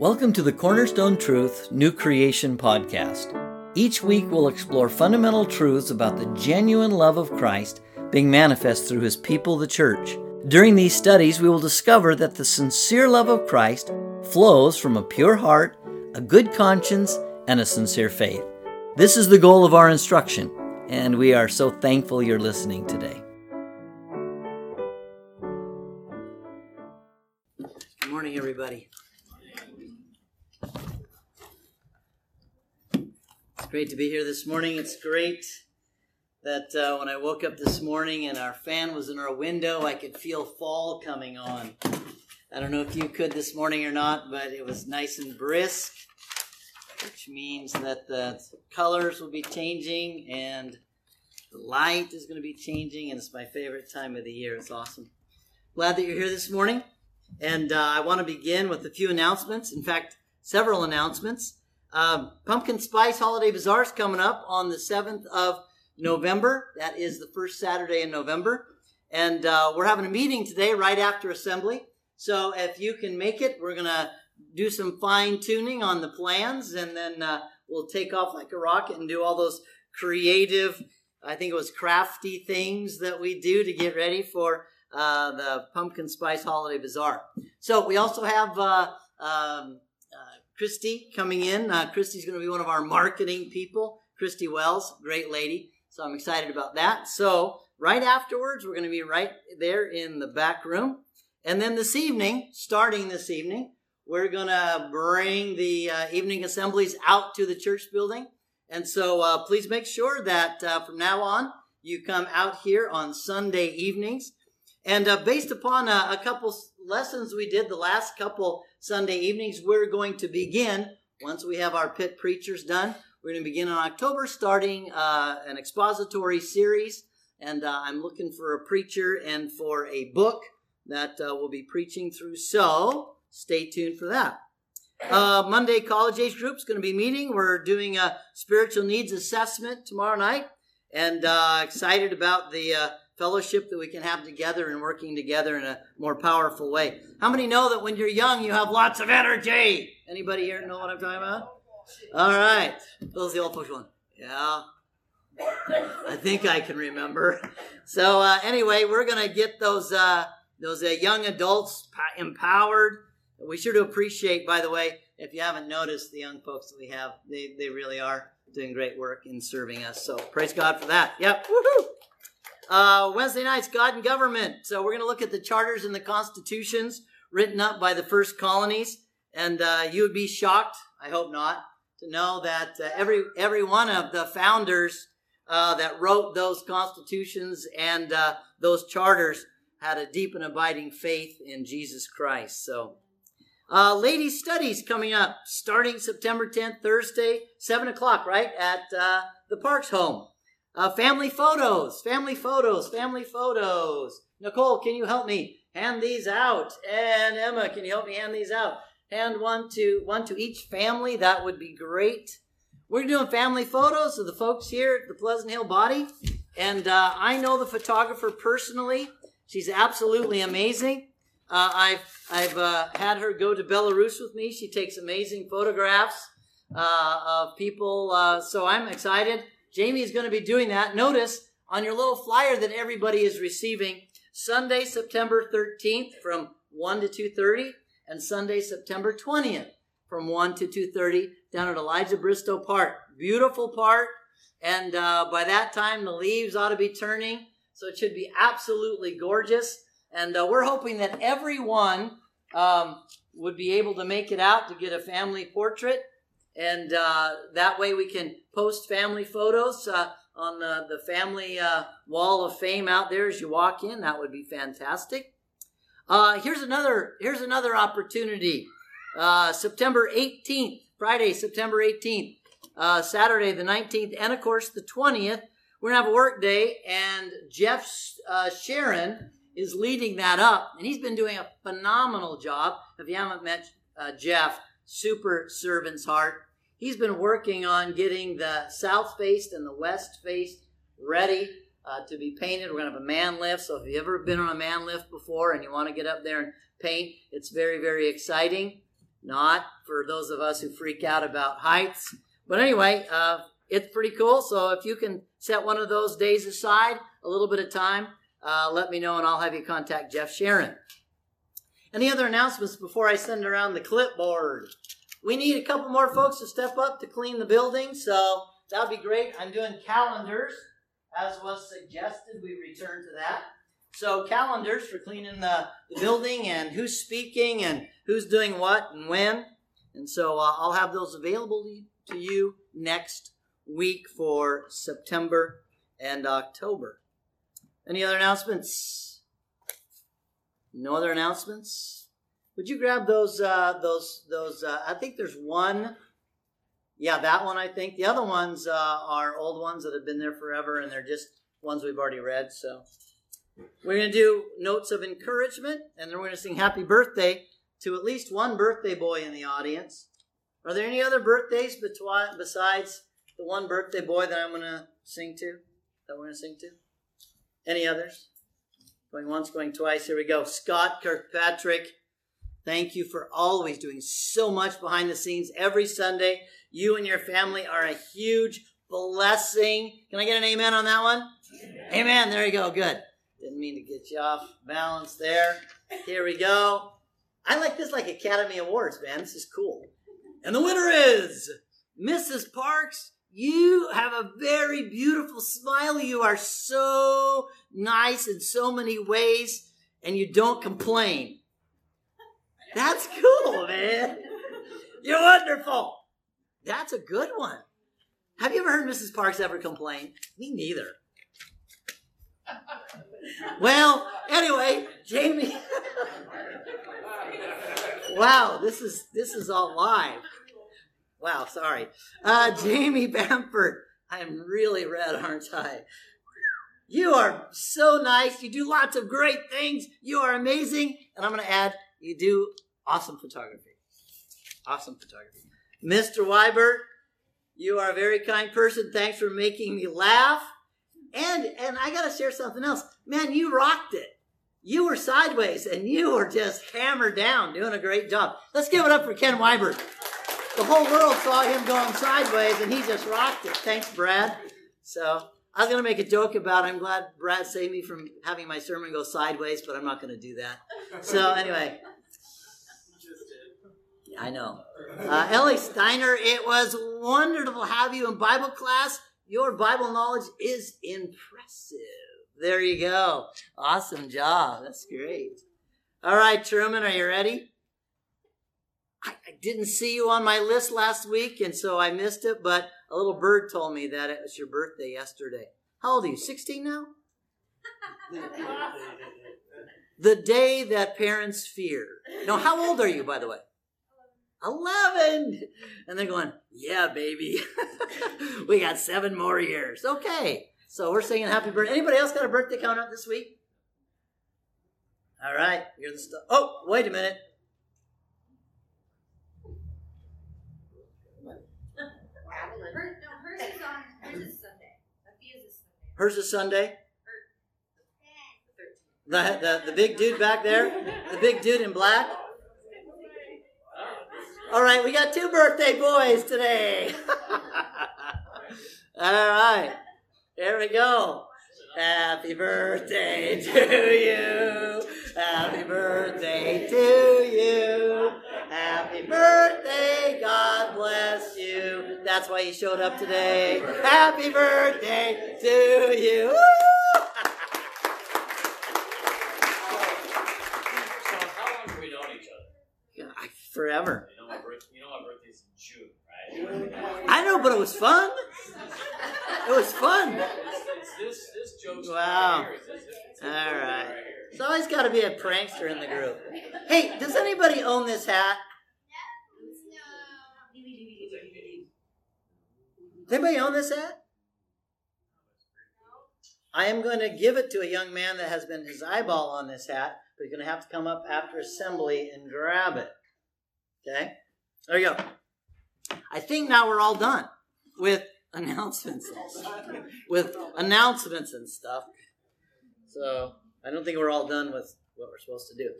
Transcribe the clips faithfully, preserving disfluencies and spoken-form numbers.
Welcome to the Cornerstone Truth New Creation Podcast. Each week we'll explore fundamental truths about the genuine love of Christ being manifest through His people, the church. During these studies, we will discover that the sincere love of Christ flows from a pure heart, a good conscience, and a sincere faith. This is the goal of our instruction, and we are so thankful you're listening today. Good morning, everybody. It's great to be here this morning. It's great that uh, when I woke up this morning and our fan was in our window, I could feel fall coming on. I don't know if you could this morning or not, but it was nice and brisk, which means that the colors will be changing and the light is going to be changing, and it's my favorite time of the year. It's awesome. Glad that you're here this morning, and uh, I want to begin with a few announcements. In fact, several announcements. Um, Pumpkin Spice Holiday Bazaar is coming up on the seventh of November. That is the first Saturday in November. And uh, we're having a meeting today right after assembly. So if you can make it, we're going to do some fine tuning on the plans, and then uh, we'll take off like a rocket and do all those creative, I think it was crafty things that we do to get ready for uh, the Pumpkin Spice Holiday Bazaar. So we also have... Uh, um, Christy coming in. Uh, Christy's going to be one of our marketing people. Christy Wells, great lady. So I'm excited about that. So right afterwards, we're going to be right there in the back room. And then this evening, starting this evening, we're going to bring the uh, evening assemblies out to the church building. And so uh, please make sure that uh, from now on, you come out here on Sunday evenings. And uh, based upon uh, a couple lessons we did the last couple Sunday evenings, we're going to begin, once we have our pit preachers done, we're going to begin in October, starting uh, an expository series. And uh, I'm looking for a preacher and for a book that uh, we'll be preaching through. So stay tuned for that. Uh, Monday, College Age Group is going to be meeting. We're doing a spiritual needs assessment tomorrow night. And uh, excited about the... Uh, fellowship that we can have together and working together in a more powerful way. How many know that when you're young, you have lots of energy? Anybody here know what I'm talking about? All right. Those are the old push one. Yeah. I think I can remember. So uh, anyway, we're going to get those uh, those uh, young adults empowered. We sure do appreciate, by the way, if you haven't noticed, the young folks that we have, they, they really are doing great work in serving us. So praise God for that. Yep. Woohoo! Uh, Wednesday night's God and Government. So we're going to look at the charters and the constitutions written up by the first colonies. And uh, you would be shocked, I hope not, to know that uh, every every one of the founders uh, that wrote those constitutions and uh, those charters had a deep and abiding faith in Jesus Christ. So uh, ladies' studies coming up starting September tenth, Thursday, seven o'clock, right, at uh, the Parks home. Uh, family photos, family photos, family photos. Nicole, can you help me hand these out? And Emma, can you help me hand these out? Hand one to one to each family. That would be great. We're doing family photos of the folks here at the Pleasant Hill Body. And uh, I know the photographer personally. She's absolutely amazing. Uh, I've, I've uh, had her go to Belarus with me. She takes amazing photographs uh, of people. Uh, so I'm excited. Jamie is going to be doing that. Notice on your little flyer that everybody is receiving, Sunday, September thirteenth from one to two thirty, and Sunday, September twentieth from one to two thirty down at Elijah Bristow Park. Beautiful park, and uh, by that time, the leaves ought to be turning, so it should be absolutely gorgeous. And uh, we're hoping that everyone um, would be able to make it out to get a family portrait. And uh, that way we can post family photos uh, on the, the family uh, wall of fame out there as you walk in. That would be fantastic. Uh, here's another here's another opportunity. Uh, September eighteenth, Friday, September eighteenth, uh, Saturday the nineteenth, and of course the twentieth. We're going to have a work day, and Jeff uh, Sharon is leading that up. And he's been doing a phenomenal job. If you haven't met uh, Jeff, super servant's heart. He's been working on getting the south face and the west face ready uh, to be painted. We're going to have a man lift, so if you've ever been on a man lift before and you want to get up there and paint, it's very, very exciting. Not for those of us who freak out about heights. But anyway, uh, it's pretty cool. So if you can set one of those days aside, a little bit of time, uh, let me know and I'll have you contact Jeff Sharon. Any other announcements before I send around the clipboard? We need a couple more folks to step up to clean the building, so that would be great. I'm doing calendars, as was suggested. We return to that. So calendars for cleaning the, the building and who's speaking and who's doing what and when. And so uh, I'll have those available to you next week for September and October. Any other announcements? No other announcements? Would you grab those, uh, those, those, uh, I think there's one. Yeah, that one, I think. The other ones uh, are old ones that have been there forever, and they're just ones we've already read, so. We're going to do notes of encouragement, and then we're going to sing happy birthday to at least one birthday boy in the audience. Are there any other birthdays betwi- besides the one birthday boy that I'm going to sing to, that we're going to sing to? Any others? Going once, going twice. Here we go. Scott Kirkpatrick, thank you for always doing so much behind the scenes every Sunday. You and your family are a huge blessing. Can I get an amen on that one? Amen. Amen. There you go. Good. Didn't mean to get you off balance there. Here we go. I like this like Academy Awards, man. This is cool. And the winner is Missus Parks. You have a very beautiful smile. You are so nice in so many ways, and you don't complain. That's cool, man. You're wonderful. That's a good one. Have you ever heard Missus Parks ever complain? Me neither. Well, anyway, Jamie. Wow, this is this is all live. Wow, sorry. Uh, Jamie Bamford, I'm really red, aren't I? You are so nice. You do lots of great things. You are amazing. And I'm going to add, you do awesome photography. Awesome photography. Mister Weiber, you are a very kind person. Thanks for making me laugh. And and I got to share something else. Man, you rocked it. You were sideways, and you were just hammered down, doing a great job. Let's give it up for Ken Weiber. The whole world saw him going sideways, and he just rocked it. Thanks, Brad. So I was going to make a joke about it. I'm glad Brad saved me from having my sermon go sideways, but I'm not going to do that. So anyway. I know. Uh, Ellie Steiner, it was wonderful to have you in Bible class. Your Bible knowledge is impressive. There you go. Awesome job. That's great. All right, Truman, are you ready? I, I didn't see you on my list last week, and so I missed it, but a little bird told me that it was your birthday yesterday. How old are you, sixteen now? The day that parents fear. No, how old are you, by the way? eleven. And they're going, yeah, baby. We got seven more years. Okay. So we're singing happy birthday. Anybody else got a birthday coming up this week? All right. You're the st- Oh, wait a minute. Her, no, hers is on, hers is Sunday. Sophia's is Sunday. Hers is Sunday? Her, the, the, the big dude back there? The big dude in black? All right, we got two birthday boys today. All right, here we go. Happy birthday to you. Happy birthday to you. Happy birthday, God bless you. That's why you showed up today. Happy birthday to you. Woo! So how long have we known each other? I, forever. You know my birthday's in June, right? I know, but it was fun. It was fun. It's this, this joke's wow. Right here. It's, it's, it's all right. Right here. There's always got to be a prankster in the group. Hey, does anybody own this hat? No. Does anybody own this hat? I am going to give it to a young man that has been his eyeball on this hat, but he's going to have to come up after assembly and grab it. Okay? There you go. I think now we're all done with announcements and with announcements and stuff. So I don't think we're all done with what we're supposed to do.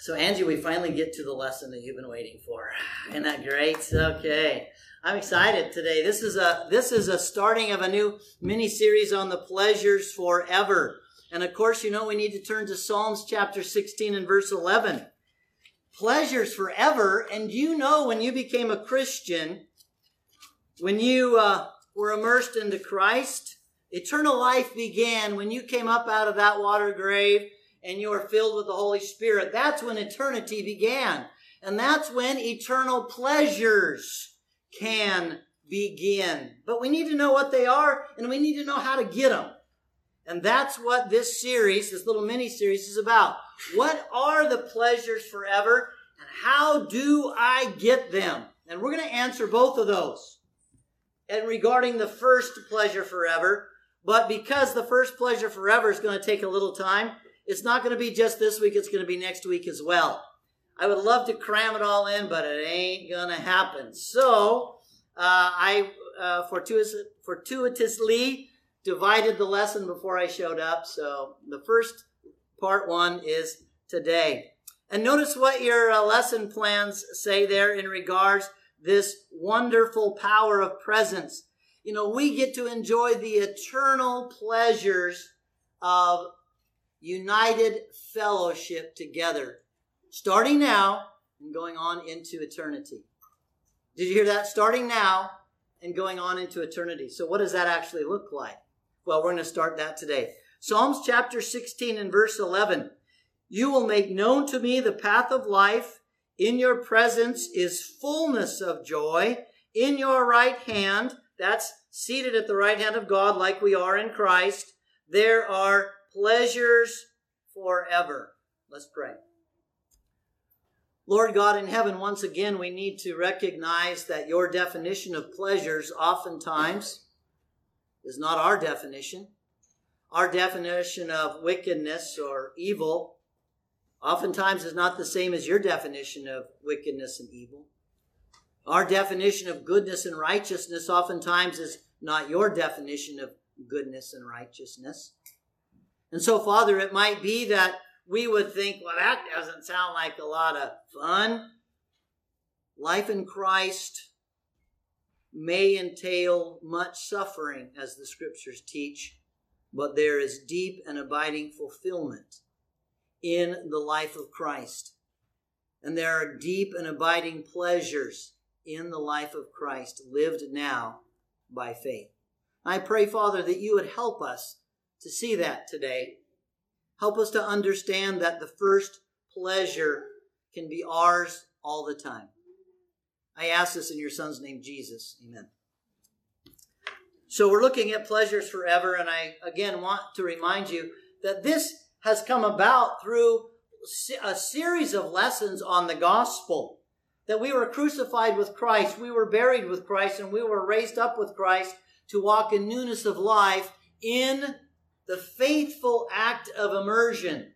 So, Angie, we finally get to the lesson that you've been waiting for. Isn't that great? Okay. I'm excited today. This is a this is a starting of a new mini-series on the pleasures forever. And, of course, you know we need to turn to Psalms chapter sixteen and verse eleven. Pleasures forever. And you know when you became a Christian, when you uh, were immersed into Christ, eternal life began when you came up out of that water grave and you are filled with the Holy Spirit. That's when eternity began. And that's when eternal pleasures can begin. But we need to know what they are, and we need to know how to get them. And that's what this series, this little mini-series, is about. What are the pleasures forever, and how do I get them? And we're going to answer both of those. And regarding the first pleasure forever, but because the first pleasure forever is going to take a little time, it's not going to be just this week. It's going to be next week as well. I would love to cram it all in, but it ain't going to happen. So uh, I uh, fortuitous, fortuitously divided the lesson before I showed up. So the first part one is today. And notice what your uh, lesson plans say there in regards this wonderful power of presence. You know, we get to enjoy the eternal pleasures of united fellowship together, starting now and going on into eternity. Did you hear that? Starting now and going on into eternity. So what does that actually look like? Well, we're going to start that today. Psalms chapter sixteen and verse eleven. You will make known to me the path of life. In your presence is fullness of joy. In your right hand, that's seated at the right hand of God like we are in Christ, there are pleasures forever. Let's pray. Lord God in heaven, once again, we need to recognize that your definition of pleasures oftentimes is not our definition. Our definition of wickedness or evil oftentimes is not the same as your definition of wickedness and evil. Our definition of goodness and righteousness oftentimes is not your definition of goodness and righteousness. And so, Father, it might be that we would think, well, that doesn't sound like a lot of fun. Life in Christ may entail much suffering, as the Scriptures teach, but there is deep and abiding fulfillment in the life of Christ. And there are deep and abiding pleasures in the life of Christ, lived now by faith. I pray, Father, that you would help us to see that today. Help us to understand that the first pleasure can be ours all the time. I ask this in your Son's name, Jesus. Amen. So we're looking at pleasures forever, and I again want to remind you that this has come about through a series of lessons on the gospel, that we were crucified with Christ, we were buried with Christ, and we were raised up with Christ to walk in newness of life in the faithful act of immersion.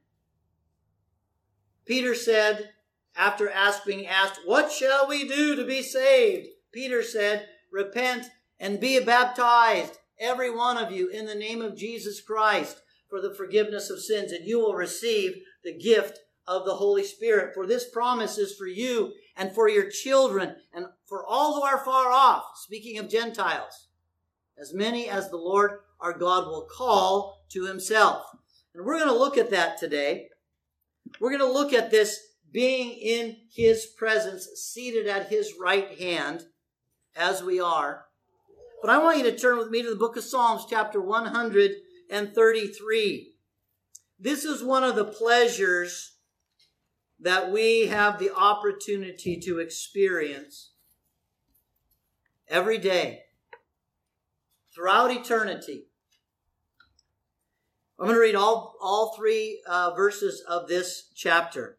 Peter said, after being asked, what shall we do to be saved? Peter said, repent and be baptized, every one of you, in the name of Jesus Christ, for the forgiveness of sins, and you will receive the gift of the Holy Spirit. For this promise is for you and for your children and for all who are far off, speaking of Gentiles, as many as the Lord our God will call to himself. And we're going to look at that today. We're going to look at this being in his presence, seated at his right hand, as we are. But I want you to turn with me to the book of Psalms, chapter one hundred thirty-three. This is one of the pleasures that we have the opportunity to experience every day, throughout eternity. I'm going to read all, all three uh, verses of this chapter.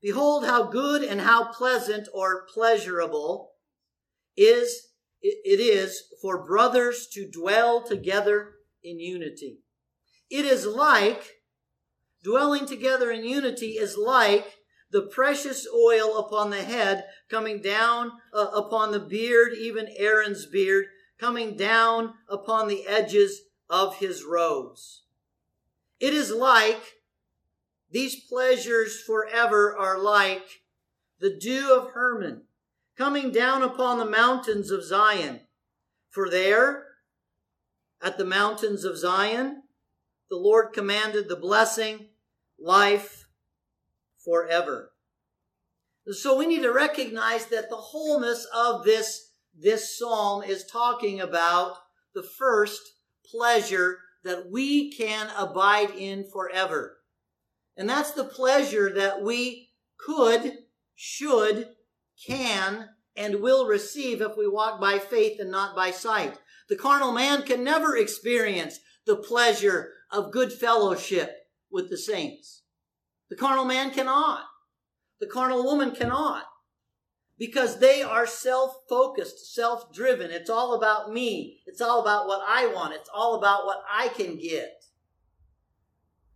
Behold how good and how pleasant or pleasurable is it is for brothers to dwell together in unity. It is like, dwelling together in unity is like the precious oil upon the head coming down uh, upon the beard, even Aaron's beard, coming down upon the edges of his robes. It is like These pleasures forever are like the dew of Hermon, coming down upon the mountains of Zion. For there, at the mountains of Zion, the Lord commanded the blessing, life forever. So we need to recognize that the wholeness of this, this psalm is talking about the first pleasure that we can abide in forever. And that's the pleasure that we could, should, can, and will receive if we walk by faith and not by sight. The carnal man can never experience the pleasure of good fellowship with the saints. The carnal man cannot. The carnal woman cannot. Because they are self-focused, self-driven. It's all about me. It's all about what I want. It's all about what I can get.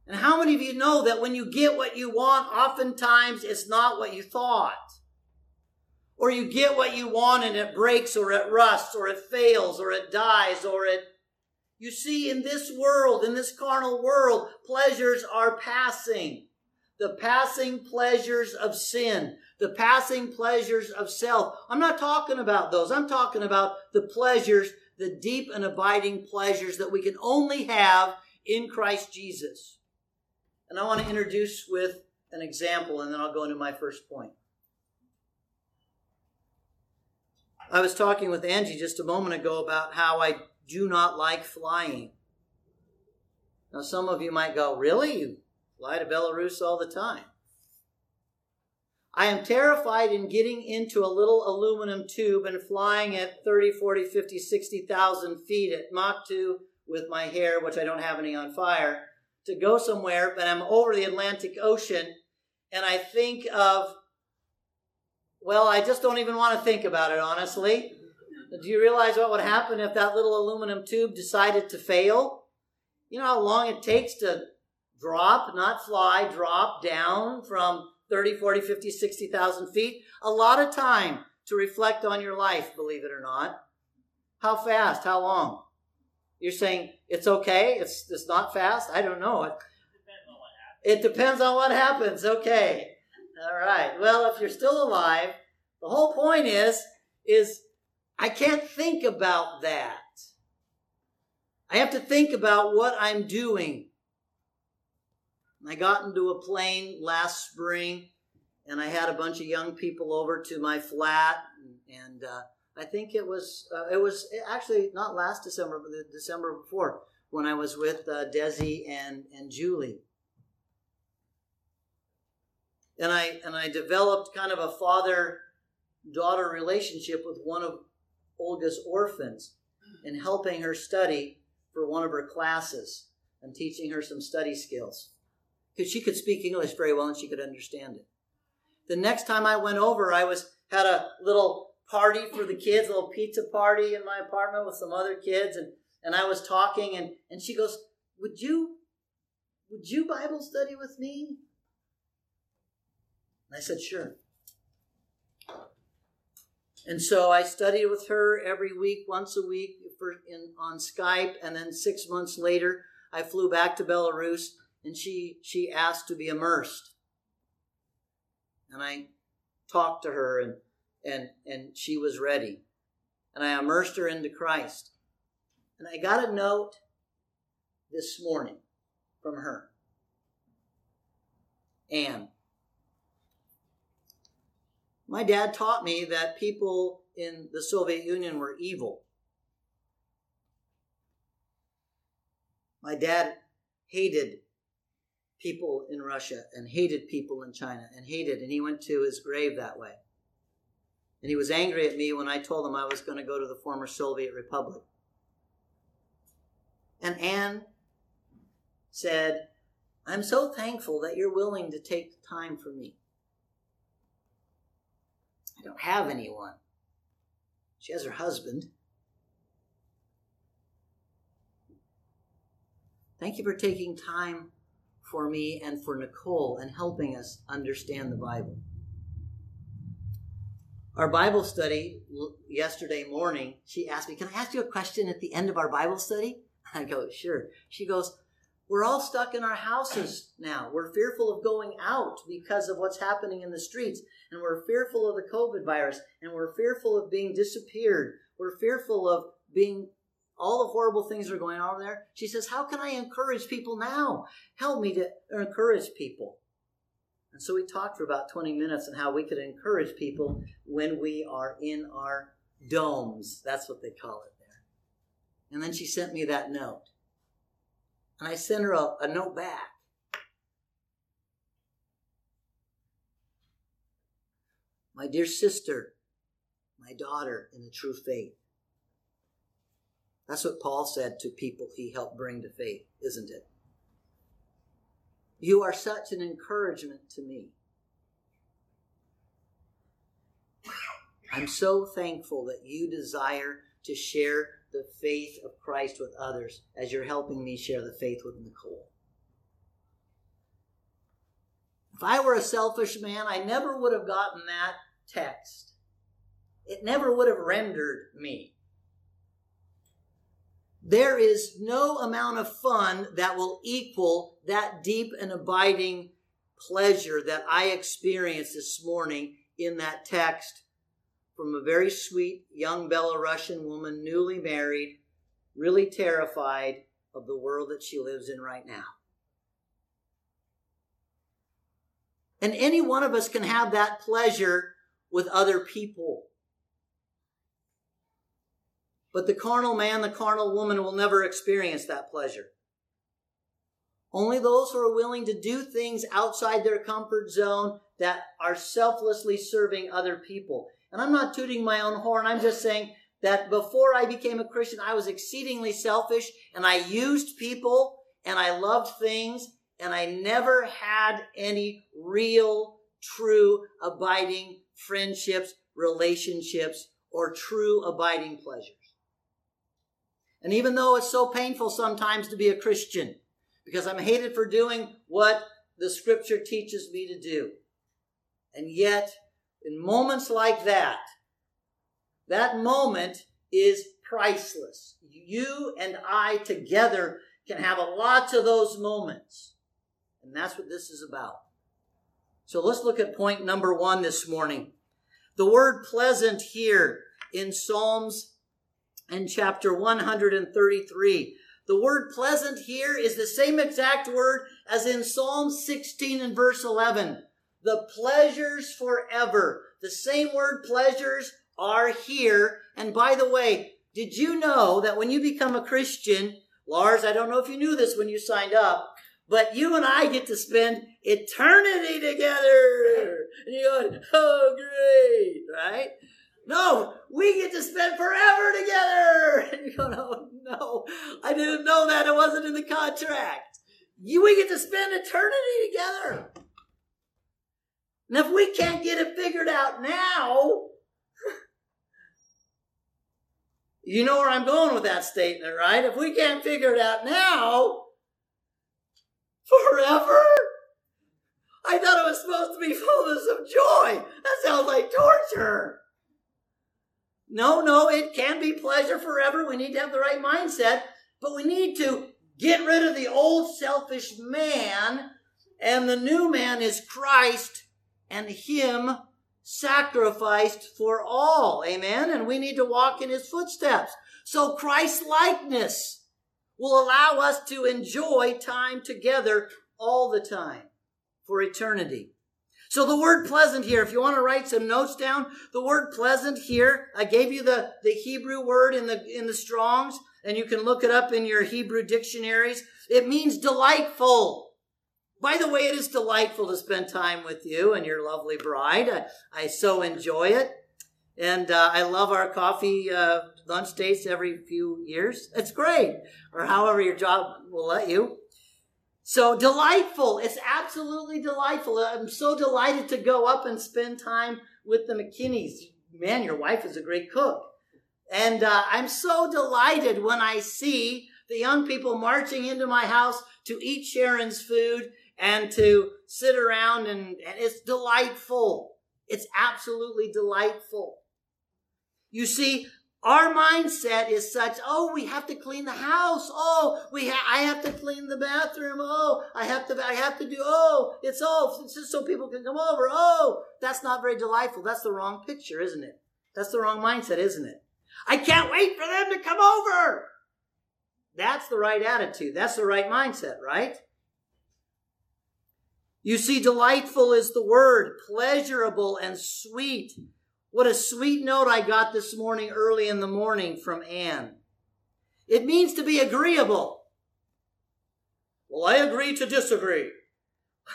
And how many of you know that when you get what you want, oftentimes it's not what you thought? Or you get what you want and it breaks or it rusts or it fails or it dies or it... You see, in this world, in this carnal world, pleasures are passing. The passing pleasures of sin. The passing pleasures of self. I'm not talking about those. I'm talking about the pleasures, the deep and abiding pleasures that we can only have in Christ Jesus. And I want to introduce with an example, and then I'll go into my first point. I was talking with Angie just a moment ago about how I do not like flying. Now, some of you might go, really? You fly to Belarus all the time. I am terrified in getting into a little aluminum tube and flying at thirty, forty, fifty, sixty thousand feet at Mach two with my hair, which I don't have any on fire, to go somewhere, but I'm over the Atlantic Ocean, and I think of, well, I just don't even want to think about it, honestly. Do you realize what would happen if that little aluminum tube decided to fail? You know how long it takes to drop, not fly, drop down from thirty, forty, fifty, sixty thousand feet? A lot of time to reflect on your life, believe it or not. How fast? How long? You're saying, it's okay? It's, it's not fast? I don't know. It depends on what happens. It depends on what happens. Okay. All right. Well, if you're still alive, the whole point is, is I can't think about that. I have to think about what I'm doing. I got into a plane last spring, and I had a bunch of young people over to my flat, and, and uh, I think it was, uh, it was actually not last December, but the December before, when I was with uh, Desi and, and Julie. And I, and I developed kind of a father-daughter relationship with one of Olga's orphans and helping her study for one of her classes and teaching her some study skills. Because she could speak English very well and she could understand it. The next time I went over, I was had a little party for the kids, a little pizza party in my apartment with some other kids, and, and I was talking, and, and she goes, would you, would you Bible study with me? And I said, sure. And so I studied with her every week, once a week for, in, on Skype, and then six months later, I flew back to Belarus, and she, she asked to be immersed. And I talked to her, and, and, and she was ready. And I immersed her into Christ. And I got a note this morning from her. Anne, my dad taught me that people in the Soviet Union were evil. My dad hated people in Russia and hated people in China and hated, and he went to his grave that way. And he was angry at me when I told him I was going to go to the former Soviet Republic. And Anne said, I'm so thankful that you're willing to take time for me. I don't have anyone. She has her husband. Thank you for taking time for me and for Nicole and helping us understand the Bible. Our Bible study yesterday morning, she asked me, can I ask you a question at the end of our Bible study? I go, sure. She goes, We're all stuck in our houses now. We're fearful of going out because of what's happening in the streets. And we're fearful of the COVID virus. And we're fearful of being disappeared. We're fearful of being, all the horrible things are going on there. She says, how can I encourage people now? Help me to encourage people. And so we talked for about twenty minutes on how we could encourage people when we are in our domes. That's what they call it there. And then she sent me that note. And I sent her a, a note back. My dear sister, my daughter in the true faith. That's what Paul said to people he helped bring to faith, isn't it? You are such an encouragement to me. I'm so thankful that you desire to share the faith of Christ with others as you're helping me share the faith with Nicole. If I were a selfish man, I never would have gotten that text. It never would have rendered me. There is no amount of fun that will equal that deep and abiding pleasure that I experienced this morning in that text from a very sweet young Belarusian woman, newly married, really terrified of the world that she lives in right now. And any one of us can have that pleasure with other people. But the carnal man, the carnal woman will never experience that pleasure. Only those who are willing to do things outside their comfort zone that are selflessly serving other people. And I'm not tooting my own horn. I'm just saying that before I became a Christian, I was exceedingly selfish, and I used people, and I loved things, and I never had any real, true, abiding friendships, relationships, or true abiding pleasures. And even though it's so painful sometimes to be a Christian, because I'm hated for doing what the Scripture teaches me to do, and yet, in moments like that, that moment is priceless. You and I together can have a lot of those moments. And that's what this is about. So let's look at point number one this morning. The word pleasant here in Psalms and chapter one thirty-three. The word pleasant here is the same exact word as in Psalm sixteen and verse eleven. The pleasures forever. The same word pleasures are here. And by the way, did you know that when you become a Christian, Lars, I don't know if you knew this when you signed up, but you and I get to spend eternity together. And you're going, oh, great, right? No, we get to spend forever together. And you're going, oh, no, I didn't know that. It wasn't in the contract. You, we get to spend eternity together. And if we can't get it figured out now, you know where I'm going with that statement, right? If we can't figure it out now, forever? I thought it was supposed to be fullness of joy. That sounds like torture. No, no, it can be pleasure forever. We need to have the right mindset, but we need to get rid of the old selfish man, and the new man is Christ. And him sacrificed for all. Amen? And we need to walk in his footsteps. So Christ's likeness will allow us to enjoy time together all the time for eternity. So the word pleasant here, if you want to write some notes down, the word pleasant here, I gave you the, the Hebrew word in the, in the Strong's, and you can look it up in your Hebrew dictionaries. It means delightful. By the way, it is delightful to spend time with you and your lovely bride. I, I so enjoy it. And uh, I love our coffee uh, lunch dates every few years. It's great. Or however your job will let you. So delightful. It's absolutely delightful. I'm so delighted to go up and spend time with the McKinneys. Man, your wife is a great cook. And uh, I'm so delighted when I see the young people marching into my house to eat Sharon's food and to sit around, and, and it's delightful. It's absolutely delightful. You see, Our mindset is such, oh, we have to clean the house. Oh, we ha- I have to clean the bathroom. Oh, I have to I have to do, oh, it's all, it's just so people can come over. Oh, that's not very delightful. That's the wrong picture, isn't it? That's the wrong mindset, isn't it? I can't wait for them to come over. That's the right attitude. That's the right mindset, right? You see, delightful is the word, pleasurable and sweet. What a sweet note I got this morning, early in the morning, from Anne. It means to be agreeable. Well, I agree to disagree.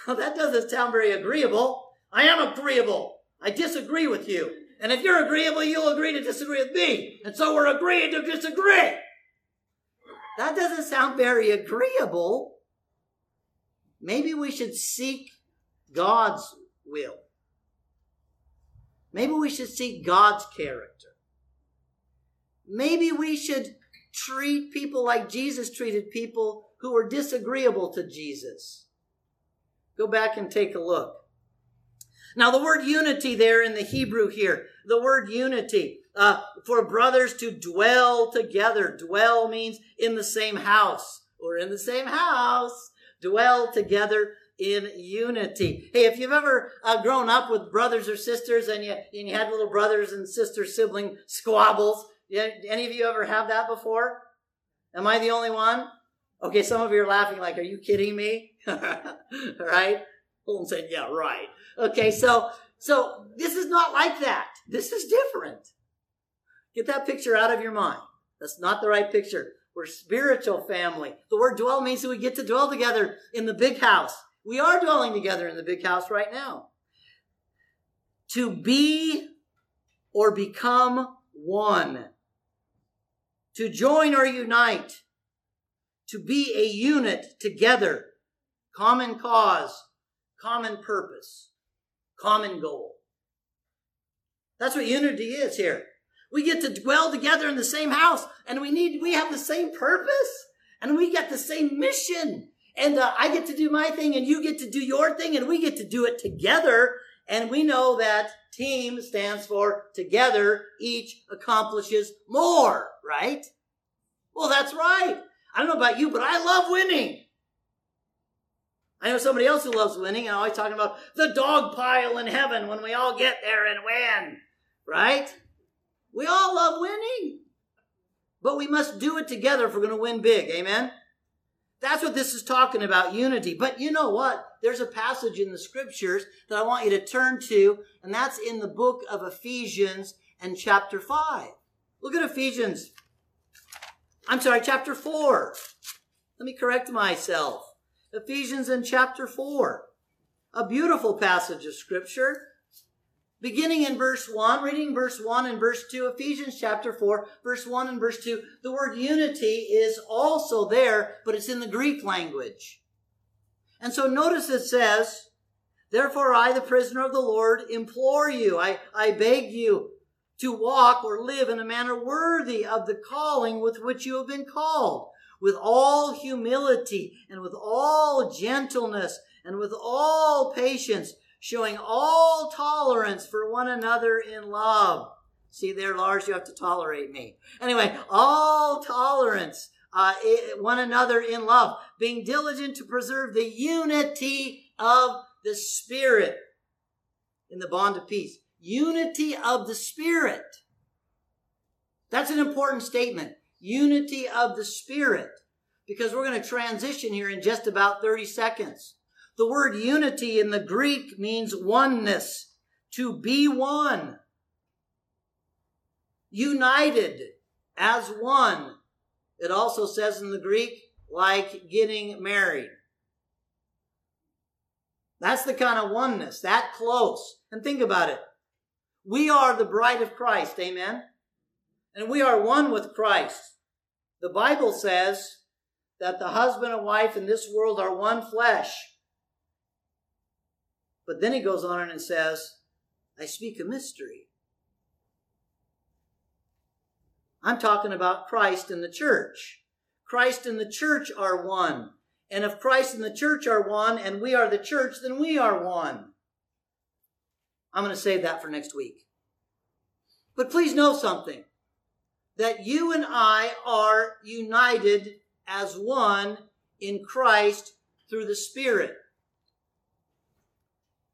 Well, that doesn't sound very agreeable. I am agreeable. I disagree with you. And if you're agreeable, you'll agree to disagree with me. And so we're agreeing to disagree. That doesn't sound very agreeable. Maybe we should seek God's will. Maybe we should seek God's character. Maybe we should treat people like Jesus treated people who were disagreeable to Jesus. Go back and take a look. Now, the word unity there in the Hebrew here, the word unity, uh, for brothers to dwell together. Dwell means in the same house. We're in the same house. Dwell together in unity. Hey, if you've ever uh, grown up with brothers or sisters and you, and you had little brothers and sister sibling squabbles, yeah, any of you ever have that before? Am I the only one? Okay, some of you are laughing like, are you kidding me? Right? Holden said, yeah, right. Okay, so so this is not like that. This is different. Get that picture out of your mind. That's not the right picture. We're spiritual family. The word dwell means that we get to dwell together in the big house. We are dwelling together in the big house right now. To be or become one. To join or unite. To be a unit together. Common cause, common purpose, common goal. That's what unity is here. We get to dwell together in the same house, and we need we have the same purpose, and we got the same mission. And uh, I get to do my thing, and you get to do your thing, and we get to do it together. And we know that team stands for together, each accomplishes more, right? Well, that's right. I don't know about you, but I love winning. I know somebody else who loves winning, and I'm always talking about the dog pile in heaven when we all get there and win, right? We all love winning. But we must do it together if we're going to win big, amen? That's what this is talking about, unity. But you know what? There's a passage in the scriptures that I want you to turn to, and that's in the book of Ephesians and chapter five. Look at Ephesians. I'm sorry, chapter four. Let me correct myself. Ephesians and chapter four. A beautiful passage of scripture. Beginning in verse one, reading verse one and verse two, Ephesians chapter four, verse one and verse two, the word unity is also there, but it's in the Greek language. And so notice it says, therefore I, the prisoner of the Lord, implore you, I, I beg you to walk or live in a manner worthy of the calling with which you have been called, with all humility and with all gentleness and with all patience, showing all tolerance for one another in love. See there, Lars, you have to tolerate me. Anyway, all tolerance, uh, one another in love, being diligent to preserve the unity of the Spirit in the bond of peace. Unity of the Spirit. That's an important statement. Unity of the Spirit. Because we're going to transition here in just about thirty seconds. The word unity in the Greek means oneness, to be one, united as one. It also says in the Greek, like getting married. That's the kind of oneness, that close. And think about it. We are the bride of Christ, amen? And we are one with Christ. The Bible says that the husband and wife in this world are one flesh. But then he goes on and says, I speak a mystery. I'm talking about Christ and the church. Christ and the church are one. And if Christ and the church are one and we are the church, then we are one. I'm going to save that for next week. But please know something. that you and I are united as one in Christ through the Spirit.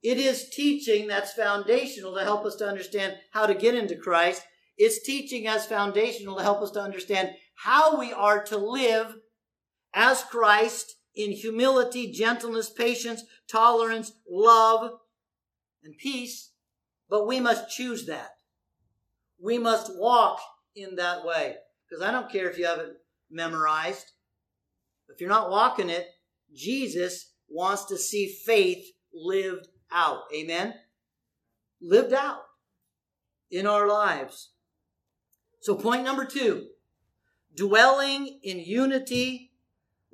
It is teaching that's foundational to help us to understand how to get into Christ. It's teaching as foundational to help us to understand how we are to live as Christ in humility, gentleness, patience, tolerance, love, and peace. But we must choose that. We must walk in that way. Because I don't care if you have it memorized. If you're not walking it, Jesus wants to see faith lived out. Amen? Lived out in our lives. So point number two, dwelling in unity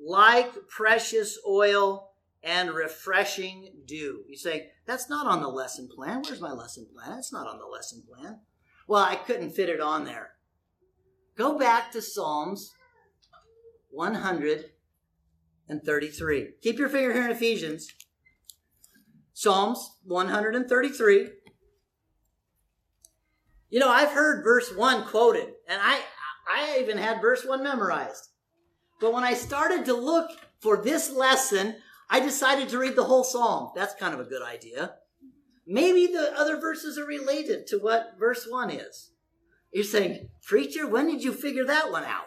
like precious oil and refreshing dew. You say, that's not on the lesson plan. Where's my lesson plan? That's not on the lesson plan. Well, I couldn't fit it on there. Go back to Psalms one hundred thirty-three. Keep your finger here in Ephesians. Psalms one hundred thirty-three. You know, I've heard verse one quoted, and I, I even had verse one memorized. But when I started to look for this lesson, I decided to read the whole psalm. That's kind of a good idea. Maybe the other verses are related to what verse one is. You're saying, preacher, when did you figure that one out?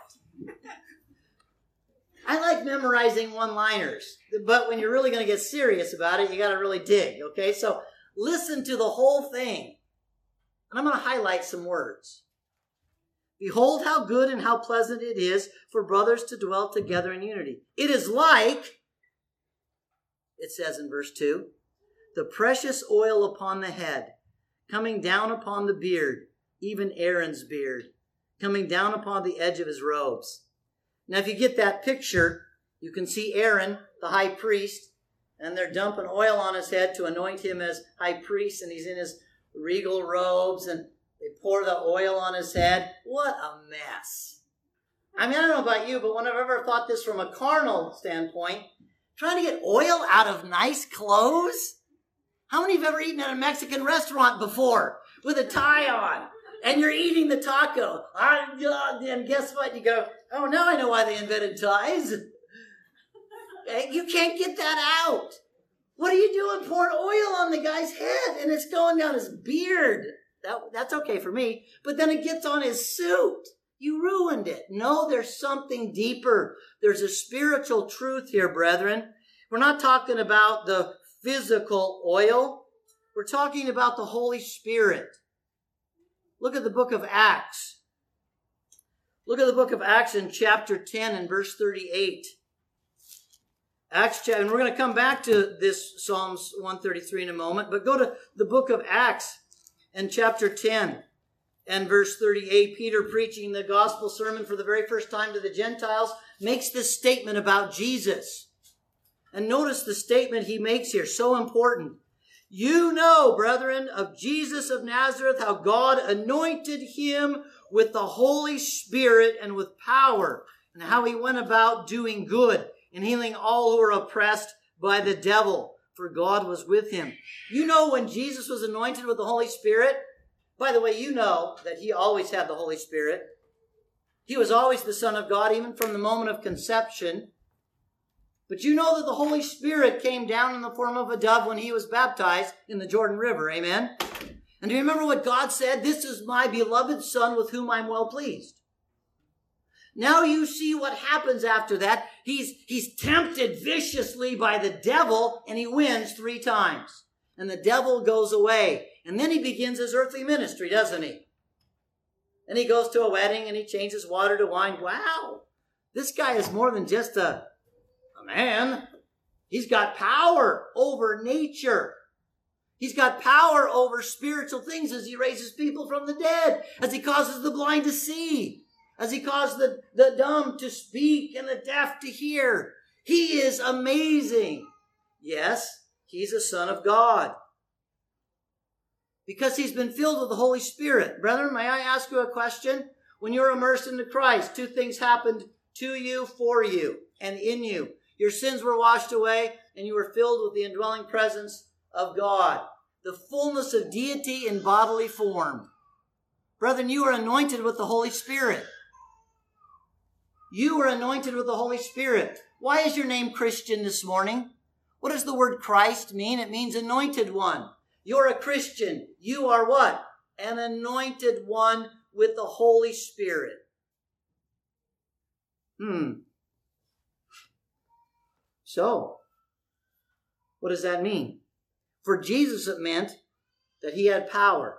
I like memorizing one-liners, but when you're really going to get serious about it, you got to really dig, okay? So listen to the whole thing. And I'm going to highlight some words. Behold how good and how pleasant it is for brothers to dwell together in unity. It is like, it says in verse two, the precious oil upon the head, coming down upon the beard, even Aaron's beard, coming down upon the edge of his robes. Now, if you get that picture, you can see Aaron, the high priest, and they're dumping oil on his head to anoint him as high priest, and he's in his regal robes, and they pour the oil on his head. What a mess. I mean, I don't know about you, but when I've ever thought this from a carnal standpoint, trying to get oil out of nice clothes? How many of you have ever eaten at a Mexican restaurant before with a tie on? And you're eating the taco. And guess what? You go, oh, now I know why they invented ties. You can't get that out. What are you doing pouring oil on the guy's head? And it's going down his beard. That, that's okay for me. But then it gets on his suit. You ruined it. No, there's something deeper. There's a spiritual truth here, brethren. We're not talking about the physical oil. We're talking about the Holy Spirit. Look at the book of Acts. Look at the book of Acts in chapter ten and verse thirty-eight. Acts, and we're going to come back to this Psalms one thirty-three in a moment, but go to the book of Acts and chapter ten and verse thirty-eight. Peter, preaching the gospel sermon for the very first time to the Gentiles, makes this statement about Jesus. And notice the statement he makes here, so important. You know, brethren, of Jesus of Nazareth, how God anointed him with the Holy Spirit and with power, and how he went about doing good and healing all who were oppressed by the devil, for God was with him. You know, when Jesus was anointed with the Holy Spirit, by the way, you know that he always had the Holy Spirit. He was always the Son of God, even from the moment of conception. But you know that the Holy Spirit came down in the form of a dove when he was baptized in the Jordan River. Amen? And do you remember what God said? This is my beloved Son with whom I'm well pleased. Now you see what happens after that. He's, he's tempted viciously by the devil, and he wins three times. And the devil goes away. And then he begins his earthly ministry, doesn't he? And he goes to a wedding, and he changes water to wine. Wow! This guy is more than just a... man, he's got power over nature. He's got power over spiritual things as he raises people from the dead, as he causes the blind to see, as he causes the, the dumb to speak and the deaf to hear. He is amazing. Yes, he's a son of God. Because he's been filled with the Holy Spirit. Brethren, may I ask you a question? When you're immersed into Christ, two things happened to you, for you, and in you. Your sins were washed away, and you were filled with the indwelling presence of God, the fullness of deity in bodily form. Brethren, you are anointed with the Holy Spirit. You are anointed with the Holy Spirit. Why is your name Christian this morning? What does the word Christ mean? It means anointed one. You're a Christian. You are what? An anointed one with the Holy Spirit. Hmm. So, what does that mean? For Jesus, it meant that he had power,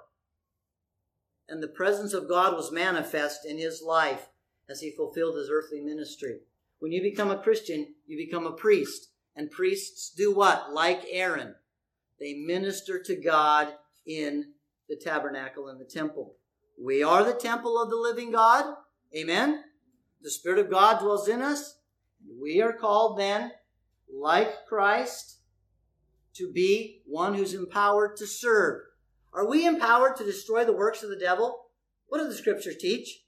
and the presence of God was manifest in his life as he fulfilled his earthly ministry. When you become a Christian, you become a priest. And priests do what? Like Aaron, they minister to God in the tabernacle and the temple. We are the temple of the living God. Amen? The Spirit of God dwells in us. We are called then, like Christ, to be one who's empowered to serve. Are we empowered to destroy the works of the devil? What do the scriptures teach?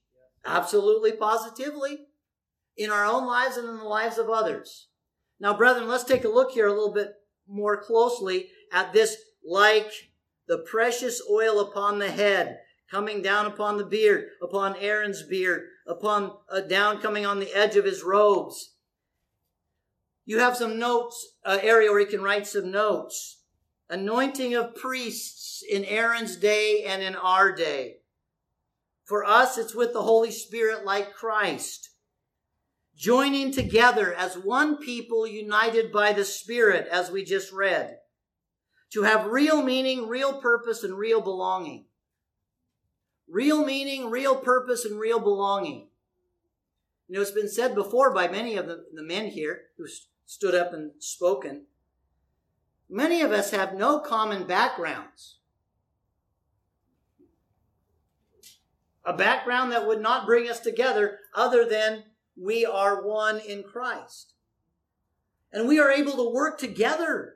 Absolutely, positively, in our own lives and in the lives of others. Now, brethren, let's take a look here a little bit more closely at this, like the precious oil upon the head, coming down upon the beard, upon Aaron's beard, upon uh, down coming on the edge of his robes. You have some notes, uh, area where you can write some notes. Anointing of priests in Aaron's day and in our day. For us, it's with the Holy Spirit like Christ. Joining together as one people united by the Spirit, as we just read, to have real meaning, real purpose, and real belonging. Real meaning, real purpose, and real belonging. You know, it's been said before by many of the, the men here who st- stood up and spoken. Many of us have no common backgrounds. A background that would not bring us together other than we are one in Christ. And we are able to work together.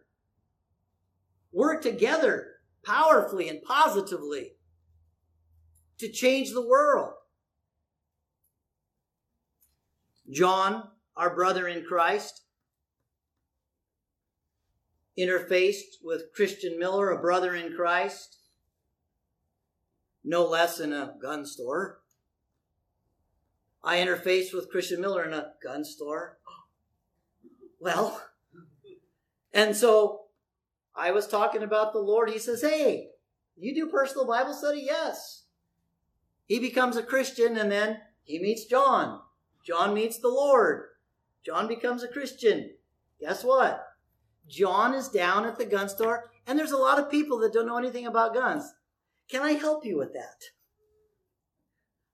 Work together powerfully and positively to change the world. John, our brother in Christ, interfaced with Christian Miller, a brother in Christ, no less in a gun store. I interfaced with Christian Miller in a gun store. Well, and so I was talking about the Lord. He says, hey, you do personal Bible study? Yes. He becomes a Christian, and then he meets John. John meets the Lord. John becomes a Christian. Guess what? John is down at the gun store, and there's a lot of people that don't know anything about guns. Can I help you with that?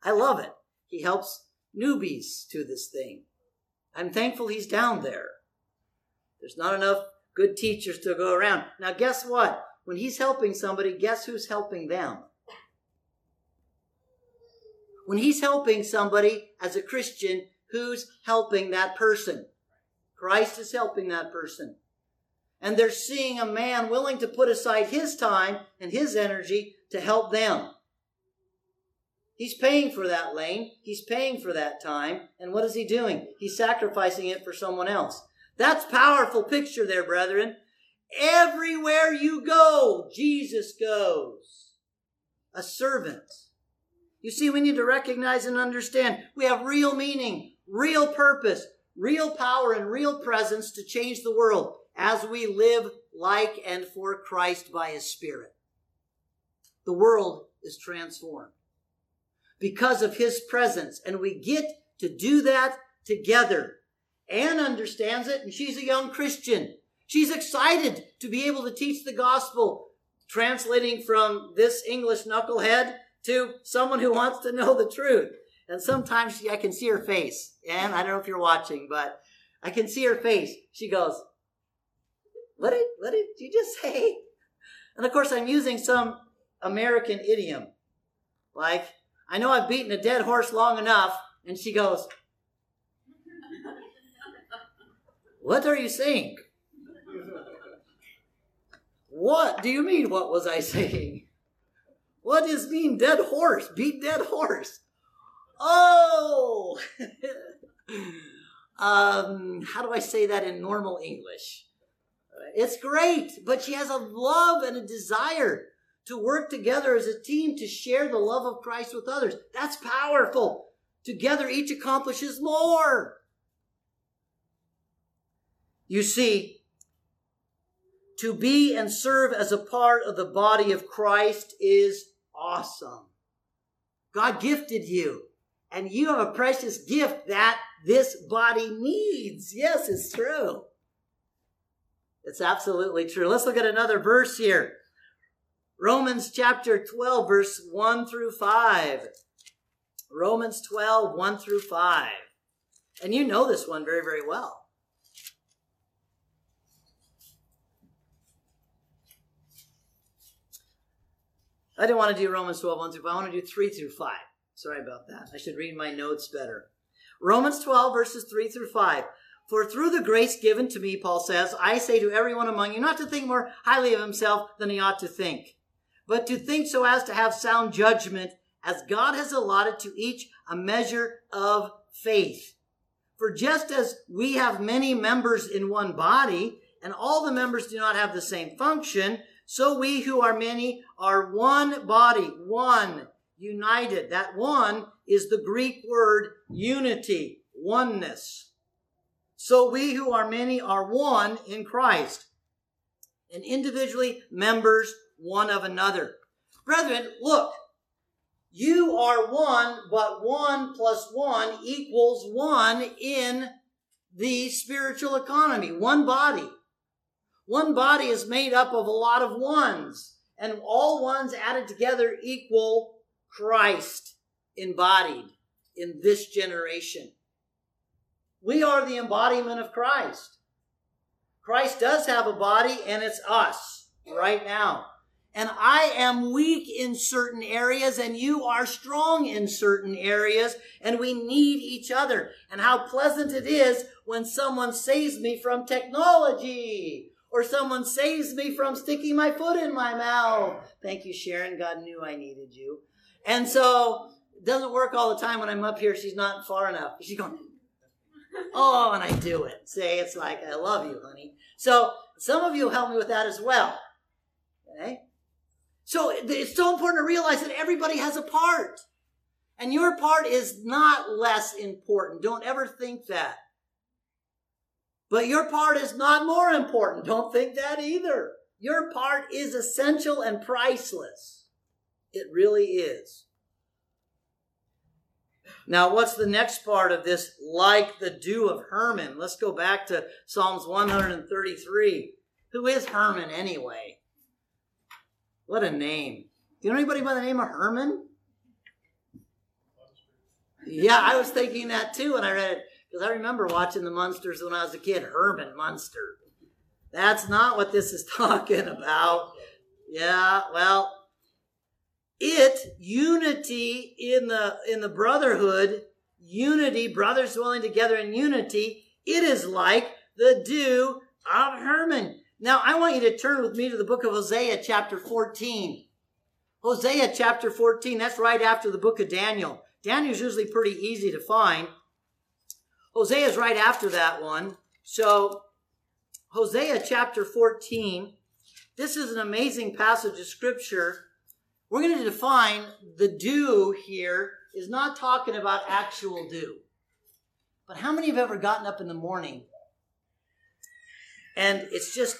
I love it. He helps newbies to this thing. I'm thankful he's down there. There's not enough good teachers to go around. Now, guess what? When he's helping somebody, guess who's helping them? When he's helping somebody as a Christian, who's helping that person? Christ is helping that person. And they're seeing a man willing to put aside his time and his energy to help them. He's paying for that lane. He's paying for that time. And what is he doing? He's sacrificing it for someone else. That's a powerful picture there, brethren. Everywhere you go, Jesus goes. A servant. You see, we need to recognize and understand we have real meaning, real purpose, real power, and real presence to change the world as we live like and for Christ by his Spirit. The world is transformed because of his presence. And we get to do that together. Anne understands it, and she's a young Christian. She's excited to be able to teach the gospel, translating from this English knucklehead to someone who wants to know the truth. And sometimes she, I can see her face. Anne, I don't know if you're watching, but I can see her face. She goes, what did, what did you just say? And of course, I'm using some American idiom, like, I know I've beaten a dead horse long enough. And she goes, what are you saying? What do you mean, what was I saying? What does mean dead horse? Beat dead horse. Oh! um, how do I say that in normal English? It's great, but she has a love and a desire to work together as a team to share the love of Christ with others. That's powerful. Together each accomplishes more. You see, to be and serve as a part of the body of Christ is awesome. God gifted you, and you have a precious gift that this body needs. Yes, it's true. It's absolutely true. Let's look at another verse here. Romans chapter twelve, verse one through five. Romans twelve, one through five. And you know this one very, very well. I didn't want to do Romans twelve, one through five. I want to do three through five. Sorry about that. I should read my notes better. Romans twelve, verses three through five. For through the grace given to me, Paul says, I say to everyone among you not to think more highly of himself than he ought to think, but to think so as to have sound judgment, as God has allotted to each a measure of faith. For just as we have many members in one body, and all the members do not have the same function, so we who are many are one body, one, united. That one is the Greek word unity, oneness. So we who are many are one in Christ, and individually members one of another. Brethren, look, you are one, but one plus one equals one in the spiritual economy, one body. One body is made up of a lot of ones, and all ones added together equal Christ embodied in this generation. We are the embodiment of Christ. Christ does have a body, and it's us right now. And I am weak in certain areas, and you are strong in certain areas, and we need each other. And how pleasant it is when someone saves me from technology, or someone saves me from sticking my foot in my mouth. Thank you, Sharon. God knew I needed you. And so it doesn't work all the time when I'm up here. She's not far enough. She's going, oh, and I do it. Say, it's like, I love you, honey. So some of you help me with that as well. Okay? So it's so important to realize that everybody has a part. And your part is not less important. Don't ever think that. But your part is not more important. Don't think that either. Your part is essential and priceless. It really is. Now, what's the next part of this? Like the dew of Hermon. Let's go back to Psalms one thirty-three. Who is Hermon anyway? What a name. Do you know anybody by the name of Hermon? Yeah, I was thinking that too when I read it. Because I remember watching the Munsters when I was a kid. Herman Munster. That's not what this is talking about. Yeah, well, it, unity in the, in the brotherhood, unity, brothers dwelling together in unity, it is like the dew of Hermon. Now, I want you to turn with me to the book of Hosea chapter fourteen. Hosea chapter fourteen, that's right after the book of Daniel. Daniel's usually pretty easy to find. Hosea is right after that one. So Hosea chapter fourteen, this is an amazing passage of scripture. We're going to define the dew here is not talking about actual dew. But how many have ever gotten up in the morning and it's just,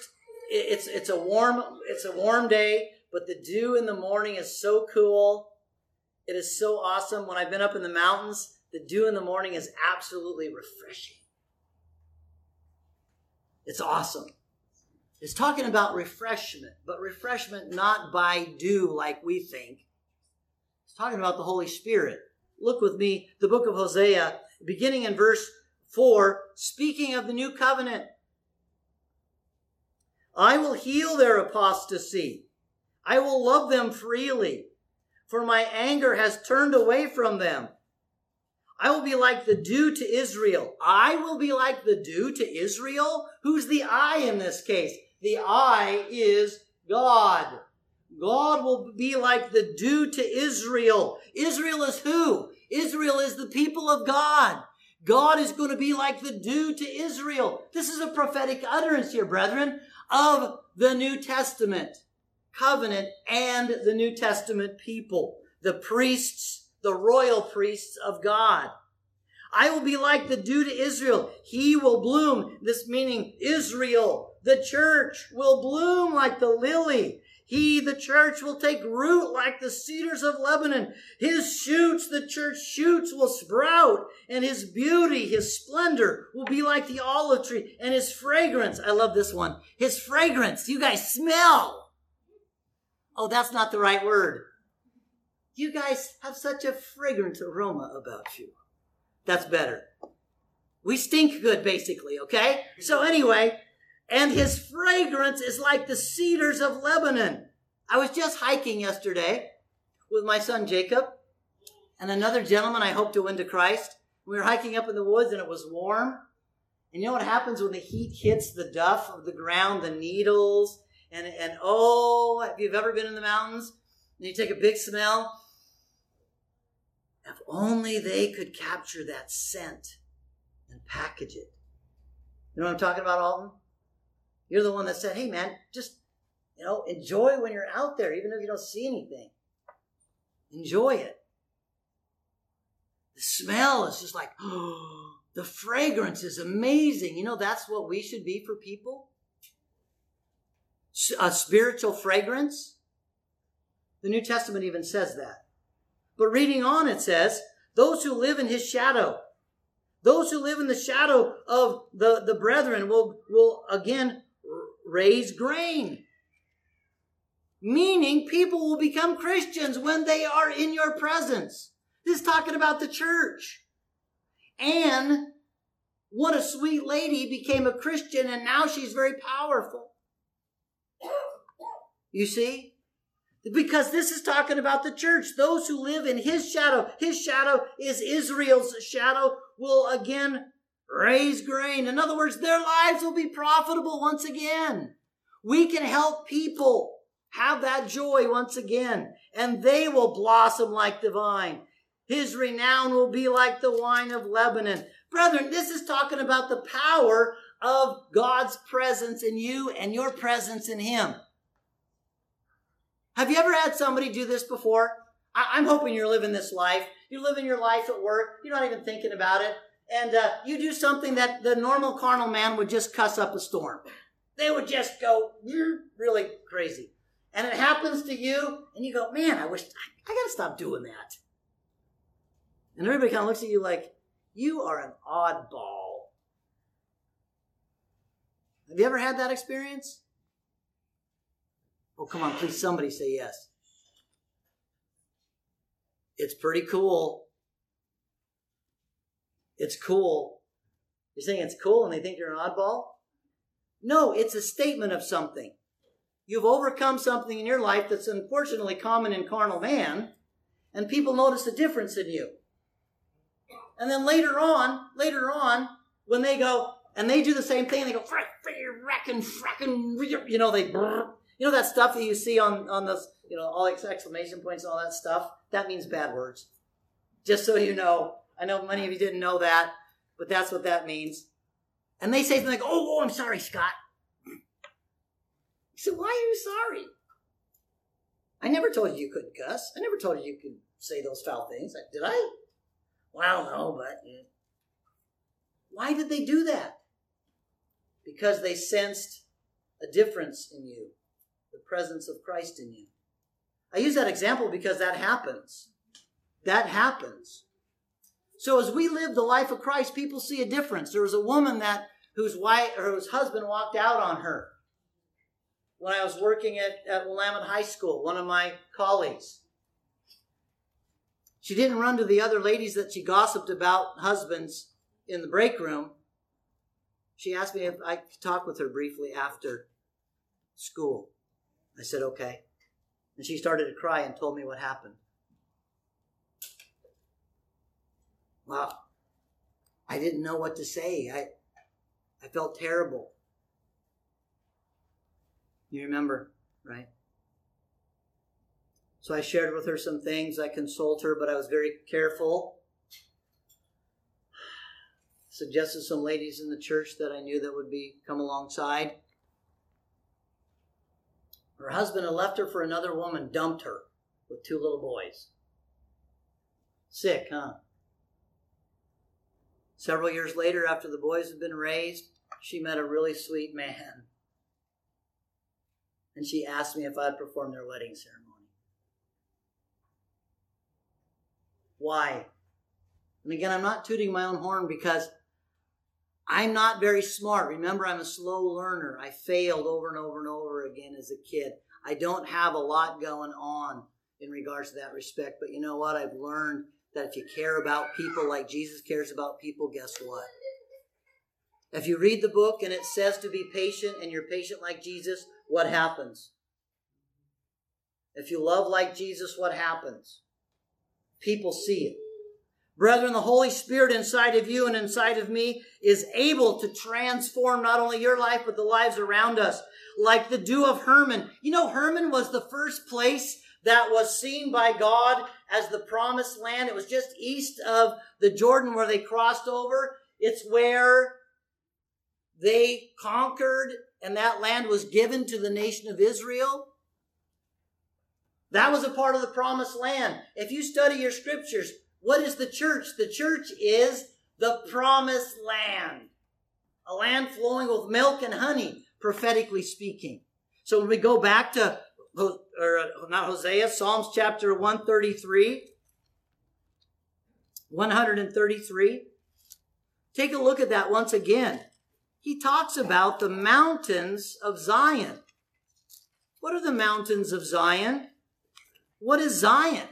it's, it's a warm, it's a warm day, but the dew in the morning is so cool. It is so awesome. When I've been up in the mountains, the dew in the morning is absolutely refreshing. It's awesome. It's talking about refreshment, but refreshment not by dew like we think. It's talking about the Holy Spirit. Look with me, the book of Hosea, beginning in verse four, speaking of the new covenant. I will heal their apostasy. I will love them freely, for my anger has turned away from them. I will be like the dew to Israel. I will be like the dew to Israel. Who's the I in this case? The I is God. God will be like the dew to Israel. Israel is who? Israel is the people of God. God is going to be like the dew to Israel. This is a prophetic utterance here, brethren, of the New Testament covenant and the New Testament people, the priests the royal priests of God. I will be like the dew to Israel. He will bloom. This meaning Israel, the church, will bloom like the lily. He, the church, will take root like the cedars of Lebanon. His shoots, the church shoots, will sprout, and his beauty, his splendor, will be like the olive tree, and his fragrance. I love this one. His fragrance. You guys smell. Oh, that's not the right word. You guys have such a fragrant aroma about you. That's better. We stink good, basically, okay? So anyway, and his fragrance is like the cedars of Lebanon. I was just hiking yesterday with my son Jacob and another gentleman I hope to win to Christ. We were hiking up in the woods and it was warm. And you know what happens when the heat hits the duff of the ground, the needles, and, and oh, if you've ever been in the mountains, and you take a big smell. If only they could capture that scent and package it. You know what I'm talking about, Alton? You're the one that said, hey, man, just, you know, enjoy when you're out there, even if you don't see anything. Enjoy it. The smell is just like, oh, the fragrance is amazing. You know, that's what we should be for people. A spiritual fragrance. The New Testament even says that. But reading on, it says, those who live in his shadow, those who live in the shadow of the, the brethren will, will again raise grain. Meaning people will become Christians when they are in your presence. This is talking about the church. Anne, what a sweet lady, became a Christian and now she's very powerful. You see? Because this is talking about the church. Those who live in his shadow, his shadow is Israel's shadow, will again raise grain. In other words, their lives will be profitable once again. We can help people have that joy once again, and they will blossom like the vine. His renown will be like the wine of Lebanon. Brethren, this is talking about the power of God's presence in you and your presence in him. Have you ever had somebody do this before? I- I'm hoping you're living this life. You're living your life at work. You're not even thinking about it. And uh, you do something that the normal carnal man would just cuss up a storm. They would just go, you're really crazy. And it happens to you, and you go, man, I wish, I, I got to stop doing that. And everybody kind of looks at you like, you are an oddball. Have you ever had that experience? Oh, come on, please, somebody say yes. It's pretty cool. It's cool. You're saying it's cool and they think you're an oddball? No, it's a statement of something. You've overcome something in your life that's unfortunately common in carnal man, and people notice a difference in you. And then later on, later on, when they go, and they do the same thing, they go, frackin', frackin', you know, they brrr. You know that stuff that you see on, on the, you know, all exclamation points and all that stuff? That means bad words. Just so you know. I know many of you didn't know that, but that's what that means. And they say something like, oh, oh, I'm sorry, Scott. You said, why are you sorry? I never told you you couldn't cuss. I never told you you could say those foul things. Like, did I? Well, no, but... Yeah. Why did they do that? Because they sensed a difference in you. The presence of Christ in you. I use that example because that happens. That happens. So as we live the life of Christ, people see a difference. There was a woman that whose wife or whose husband walked out on her when I was working at, at Willamette High School, one of my colleagues. She didn't run to the other ladies that she gossiped about husbands in the break room. She asked me if I could talk with her briefly after school. I said, okay. And she started to cry and told me what happened. Wow. I didn't know what to say. I I felt terrible. You remember, right? So I shared with her some things. I consoled her, but I was very careful. Suggested some ladies in the church that I knew that would be come alongside. Her husband had left her for another woman, dumped her with two little boys. Sick, huh? Several years later, after the boys had been raised, she met a really sweet man. And she asked me if I'd perform their wedding ceremony. Why? And again, I'm not tooting my own horn because I'm not very smart. Remember, I'm a slow learner. I failed over and over and over again as a kid. I don't have a lot going on in regards to that respect. But you know what? I've learned that if you care about people like Jesus cares about people, guess what? If you read the book and it says to be patient and you're patient like Jesus, what happens? If you love like Jesus, what happens? People see it. Brethren, the Holy Spirit inside of you and inside of me is able to transform not only your life, but the lives around us. Like the dew of Hermon. You know, Hermon was the first place that was seen by God as the promised land. It was just east of the Jordan where they crossed over. It's where they conquered and that land was given to the nation of Israel. That was a part of the promised land. If you study your scriptures, what is the church? The church is the promised land, a land flowing with milk and honey, prophetically speaking. So when we go back to, or not Hosea, Psalms chapter one thirty-three, one thirty-three, take a look at that once again. He talks about the mountains of Zion. What are the mountains of Zion? What is Zion?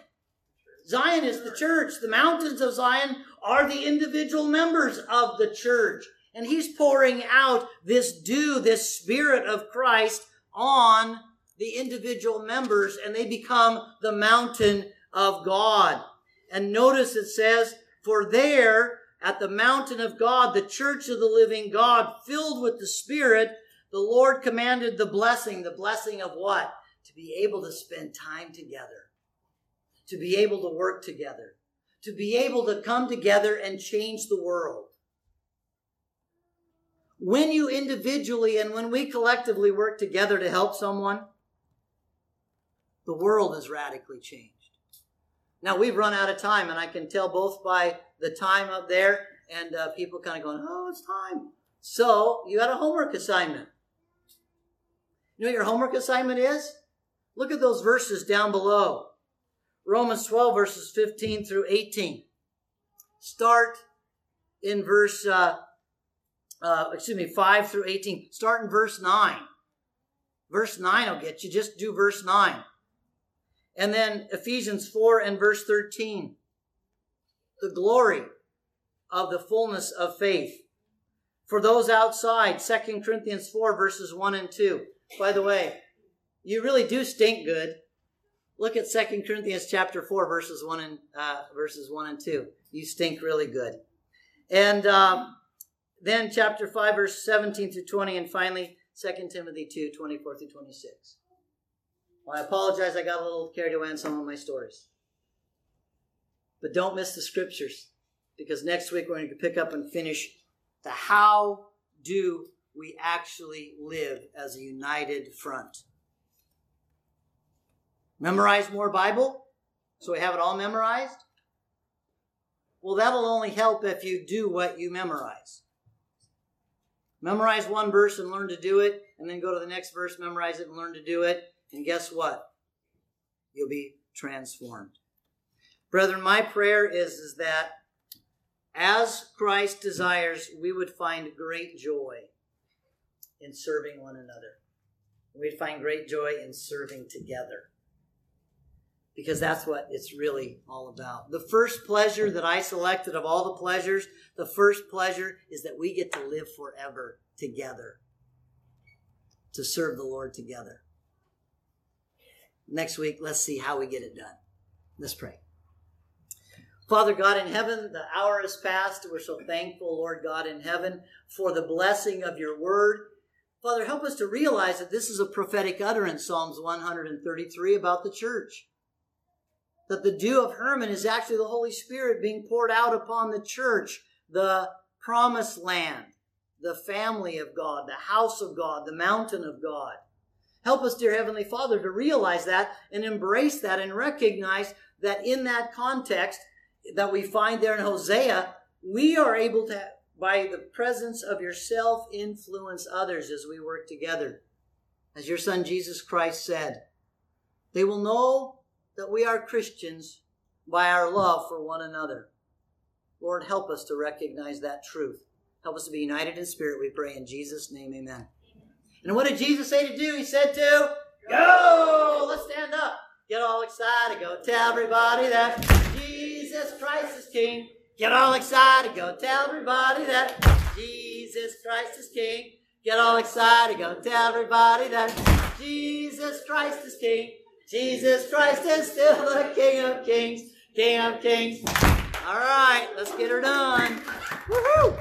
Zion is the church. The mountains of Zion are the individual members of the church. And he's pouring out this dew, this Spirit of Christ on the individual members, and they become the mountain of God. And notice it says, for there at the mountain of God, the church of the living God, filled with the Spirit, the Lord commanded the blessing. The blessing of what? To be able to spend time together, to be able to work together, to be able to come together and change the world. When you individually and when we collectively work together to help someone, the world is radically changed. Now, we've run out of time, and I can tell both by the time up there and uh, people kind of going, oh, it's time. So you had a homework assignment. You know what your homework assignment is? Look at those verses down below. Romans twelve, verses fifteen through eighteen. Start in verse... Uh, Uh, excuse me, five through eighteen. Start in verse nine. Verse nine will get you. Just do verse nine. And then Ephesians four and verse thirteen. The glory of the fullness of faith. For those outside, Second Corinthians four, verses one and two. By the way, you really do stink good. Look at Second Corinthians chapter four, verses one and, uh, verses one and two. You stink really good. And... Um, Then chapter five, verse seventeen through twenty, and finally, Second Timothy two, twenty-four through twenty-six. Well, I apologize, I got a little carried away on some of my stories. But don't miss the scriptures, because next week we're going to pick up and finish the how do we actually live as a united front. Memorize more Bible, so we have it all memorized. Well, that'll only help if you do what you memorize. Memorize one verse and learn to do it, and then go to the next verse, memorize it and learn to do it, and guess what? You'll be transformed. Brethren, my prayer is, is that as Christ desires, we would find great joy in serving one another. We'd find great joy in serving together, because that's what it's really all about. The first pleasure that I selected of all the pleasures, the first pleasure is that we get to live forever together, to serve the Lord together. Next week, let's see how we get it done. Let's pray. Father God in heaven, the hour has passed. We're so thankful, Lord God in heaven, for the blessing of your word. Father, help us to realize that this is a prophetic utterance, Psalms one thirty-three, about the church. That the dew of Hermon is actually the Holy Spirit being poured out upon the church, the promised land, the family of God, the house of God, the mountain of God. Help us, dear Heavenly Father, to realize that and embrace that and recognize that in that context, that we find there in Hosea, we are able to, by the presence of yourself, influence others as we work together. As your son Jesus Christ said, they will know that we are Christians by our love for one another. Lord, help us to recognize that truth. Help us to be united in spirit, we pray in Jesus' name, amen. And what did Jesus say to do? He said to go. Let's stand up. Get all excited. Go tell everybody that Jesus Christ is King. Get all excited. Go tell everybody that Jesus Christ is King. Get all excited. Go tell everybody that Jesus Christ is King. Jesus Christ is still the King of Kings. King of Kings. All right, let's get her done. Woohoo!